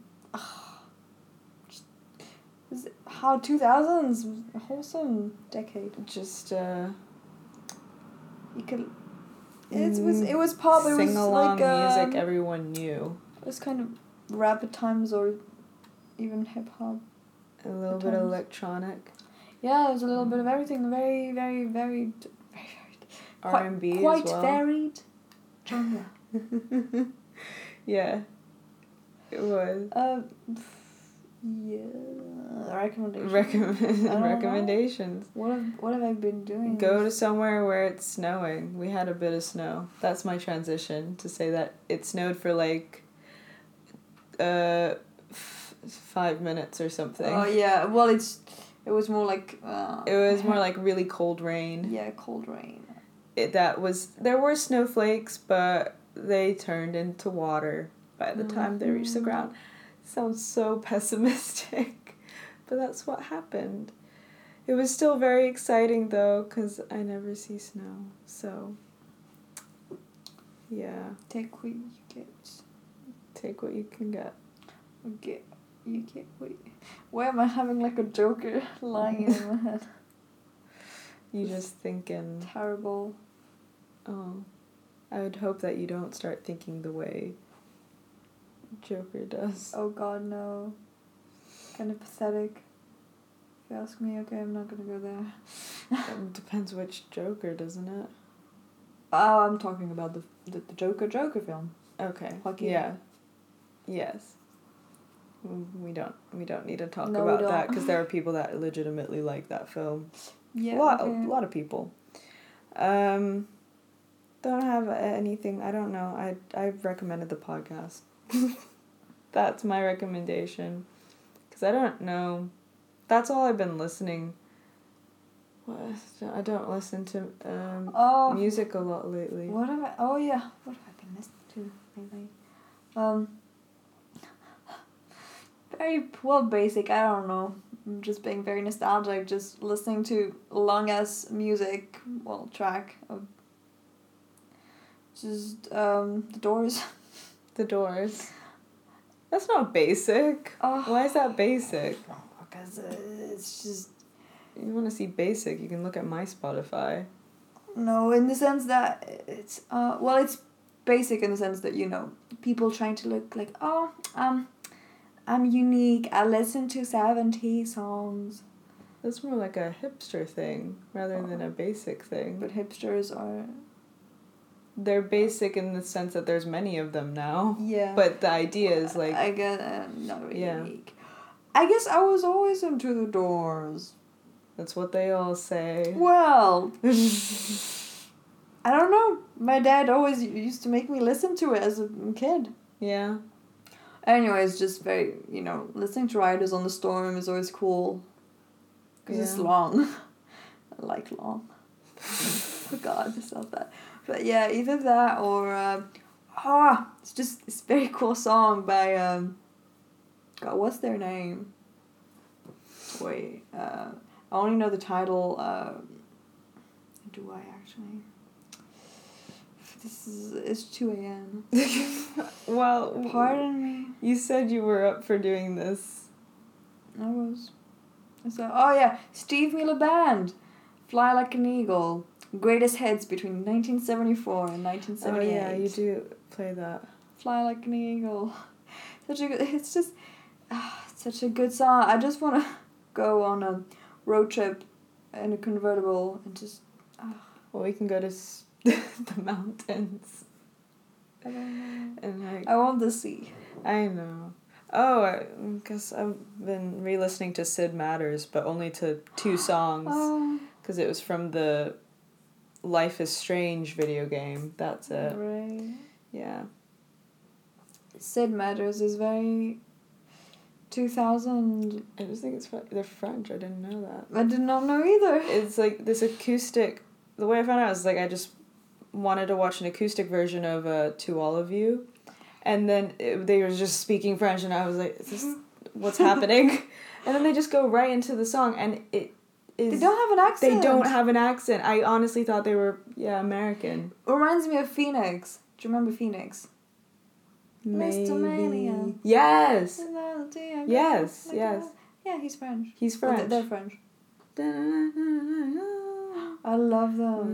how 2000s, a wholesome decade. Just, you could... It was pop. It was sing-along music everyone knew. It was kind of rap at times, or even hip-hop. A little bit electronic. Yeah, it was a little bit of everything. Very, very, very, very, very R&B quite as well. Quite varied genre. Yeah. It was. Yeah. Recommendations. Recommendations. What have I been doing? Go to somewhere where it's snowing. We had a bit of snow. That's my transition to say that it snowed for like 5 minutes or something. Oh yeah. Well, it was more like it was more like really cold rain. Yeah, cold rain. There were snowflakes, but they turned into water by the time they reached the ground. Sounds so pessimistic, but that's what happened. It was still very exciting though, because I never see snow, so yeah. Take what you get. Take what you can get. You get what you... Why am I having like a Joker lying in my head? You just thinking... Terrible. Oh. I would hope that you don't start thinking the way Joker does. Oh god, no. Kind of pathetic. If you ask me, okay, I'm not gonna go there. It depends which Joker, doesn't it? Oh, I'm talking about the Joker film. Okay. Joaquin. Yeah. Yes. We don't need to talk about that, because there are people that legitimately like that film. Yeah. A lot of people. Don't have anything. I don't know. I've recommended the podcast. That's my recommendation, because I don't know. That's all I've been listening. I don't listen to music a lot lately. What have I been listening to lately? Very basic. I don't know. I'm just being very nostalgic, just listening to long-ass music, track of just, The Doors. The Doors. That's not basic. Why is that basic? Because it's just... You want to see basic, you can look at my Spotify. No, in the sense that it's, it's basic in the sense that, people trying to look like, I'm unique. I listen to 70 songs. That's more like a hipster thing rather than a basic thing. But hipsters are... They're basic in the sense that there's many of them now. Yeah. But the idea is like... I guess I'm not really unique. I guess I was always into The Doors. That's what they all say. Well... I don't know. My dad always used to make me listen to it as a kid. Yeah. Anyways, just very, listening to Riders on the Storm is always cool. Because it's long. I like long. Oh god, I love that. But yeah, either that or, it's a very cool song by, god, what's their name? Wait, I only know the title, do I actually? It's 2 a.m. Well, pardon me. You said you were up for doing this. I was. Steve Miller Band, "Fly Like an Eagle," greatest hits between 1974 and 1978. Oh yeah, you do play that. "Fly Like an Eagle," such a good song. I just want to go on a road trip in a convertible and just. Well, we can go to. The mountains. I don't know. And I want the sea. I know. Oh, I guess I've been re-listening to Syd Matters, but only to 2 songs. Because it was from the Life is Strange video game. That's it. Right. Yeah. Syd Matters is very... 2000... I just think they're French. I didn't know that. I did not know either. It's like this acoustic... The way I found out was like I just... wanted to watch an acoustic version of To All of You, and then they were just speaking French, and I was like, is this what's happening? And then they just go right into the song, and it is... They don't have an accent. I honestly thought they were, American. Reminds me of Phoenix. Do you remember Phoenix? Maybe. Listomania. Yes. Yes, yes. Yeah, he's French. They're French. I love them.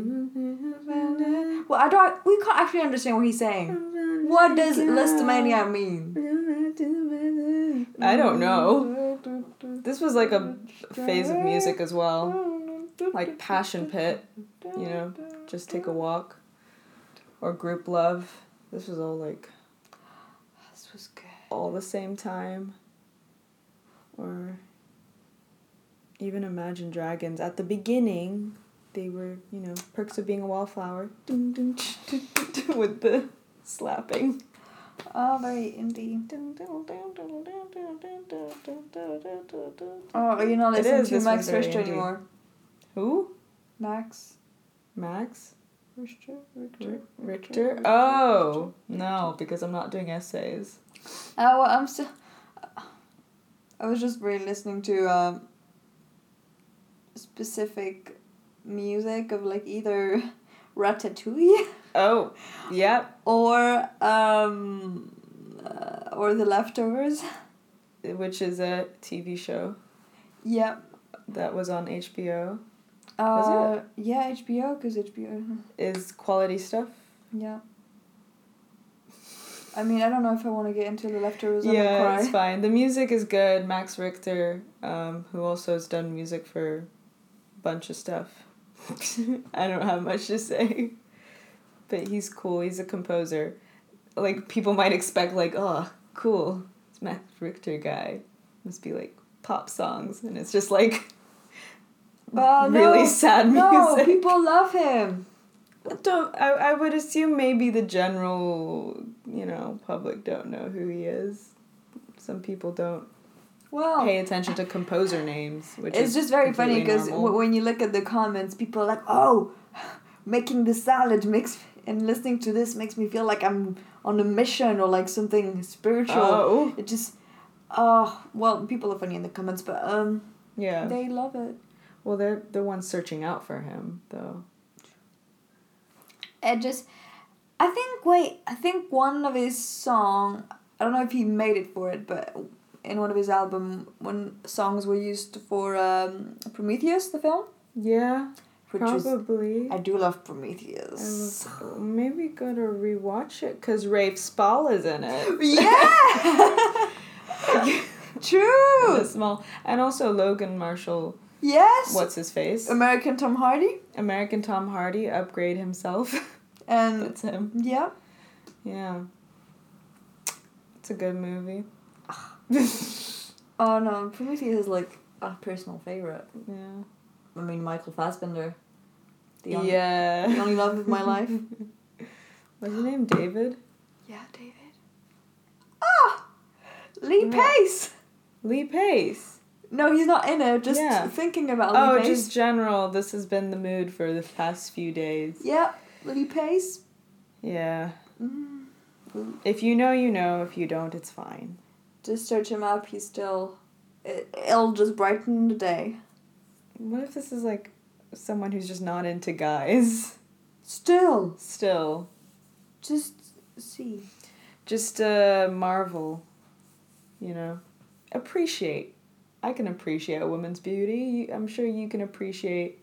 Well, we can't actually understand what he's saying. What does Listomania mean? I don't know. This was like a phase of music as well. like Passion Pit, you know, Just Take a Walk, or Group Love. This was all like... This was good. All the Same Time. Or even Imagine Dragons. At the beginning, they were, you know, Perks of Being a Wallflower. With the slapping. Oh, very indie. Oh, you're not listening to Max Richter anymore. Who? Max? Richter? Oh, no, because I'm not doing essays. Oh, well, I'm still... I was just really listening to specific music of, like, either Ratatouille... Oh, yeah. Or The Leftovers. Which is a TV show. Yep. That was on HBO. Was it? Yeah, HBO, because HBO... Is quality stuff. Yeah. I mean, I don't know if I want to get into The Leftovers. Yeah, it's fine. The music is good. Max Richter, who also has done music for a bunch of stuff. I don't have much to say. But he's cool. He's a composer. Like, people might expect, like, oh, cool. It's Max Richter guy. Must be, like, pop songs. And it's just, like, sad music. No, people love him. I would assume maybe the general, you know, public don't know who he is. Some people don't pay attention to composer names, which is just very funny because when you look at the comments, people are like, oh, making the salad makes... And listening to this makes me feel like I'm on a mission or like something spiritual. Oh. It just, people are funny in the comments, but yeah, they love it. Well, they're the ones searching out for him, though. I think one of his song, I don't know if he made it for it, but in one of his album, when songs were used for Prometheus, the film. Yeah. Probably. I do love Prometheus. Maybe gotta rewatch it because Rafe Spall is in it. Yeah. True. And also Logan Marshall. Yes. What's his face? American Tom Hardy upgrade himself. And that's him. Yeah. Yeah. It's a good movie. Oh no, Prometheus is like a personal favorite. Yeah. I mean, Michael Fassbender. The only love of my life. What's his name? David? Yeah, David. Ah! Lee Pace! No, he's not in it. Just thinking about Lee Pace. Oh, just general. This has been the mood for the past few days. Yeah, Lee Pace. Yeah. Mm. If you know, you know. If you don't, it's fine. Just search him up. He's still... It'll just brighten the day. What if this is, like, someone who's just not into guys? Still. Just see. Just, marvel. You know? Appreciate. I can appreciate a woman's beauty. I'm sure you can appreciate...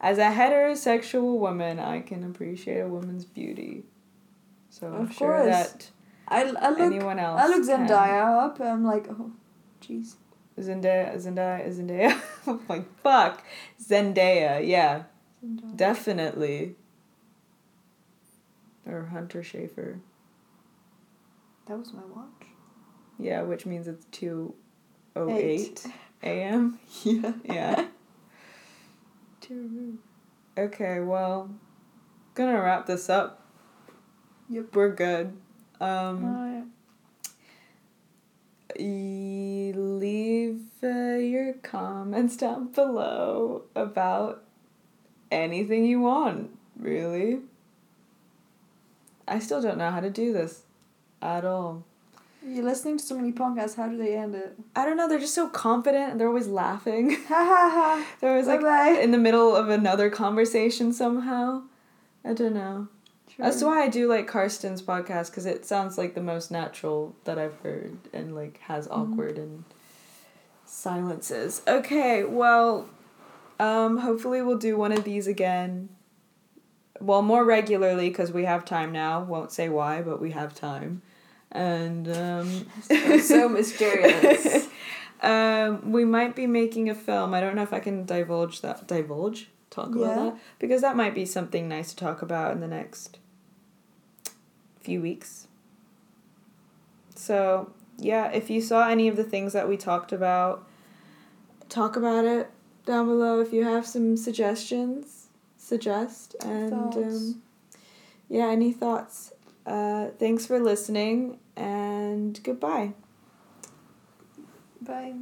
As a heterosexual woman, I can appreciate a woman's beauty. So I'm sure that anyone else I look Zendaya up, and I'm like, oh, jeez. Zendaya. Oh my fuck. Zendaya, yeah. Zendaya. Definitely. Or Hunter Schafer. That was my watch. Yeah, which means it's 2:08 a.m. Yeah. Yeah. Okay, well, gonna wrap this up. Yep. We're good. Leave your comments down below about anything you want, really. I still don't know how to do this at all. You're listening to so many podcasts, how do they end it? I don't know, they're just so confident and they're always laughing. Ha ha ha. They're always in the middle of another conversation somehow. I don't know. True. That's why I do like Karsten's podcast, because it sounds like the most natural that I've heard and, like, has awkward and silences. Okay, well, hopefully we'll do one of these again. Well, more regularly, because we have time now. Won't say why, but we have time. And... so mysterious. We might be making a film. I don't know if I can divulge that. Talk about that? Because that might be something nice to talk about in the next few weeks. So, yeah, if you saw any of the things that we talked about, talk about it down below. If you have some suggestions, suggest. And, any thoughts. Thanks for listening, and goodbye. Bye.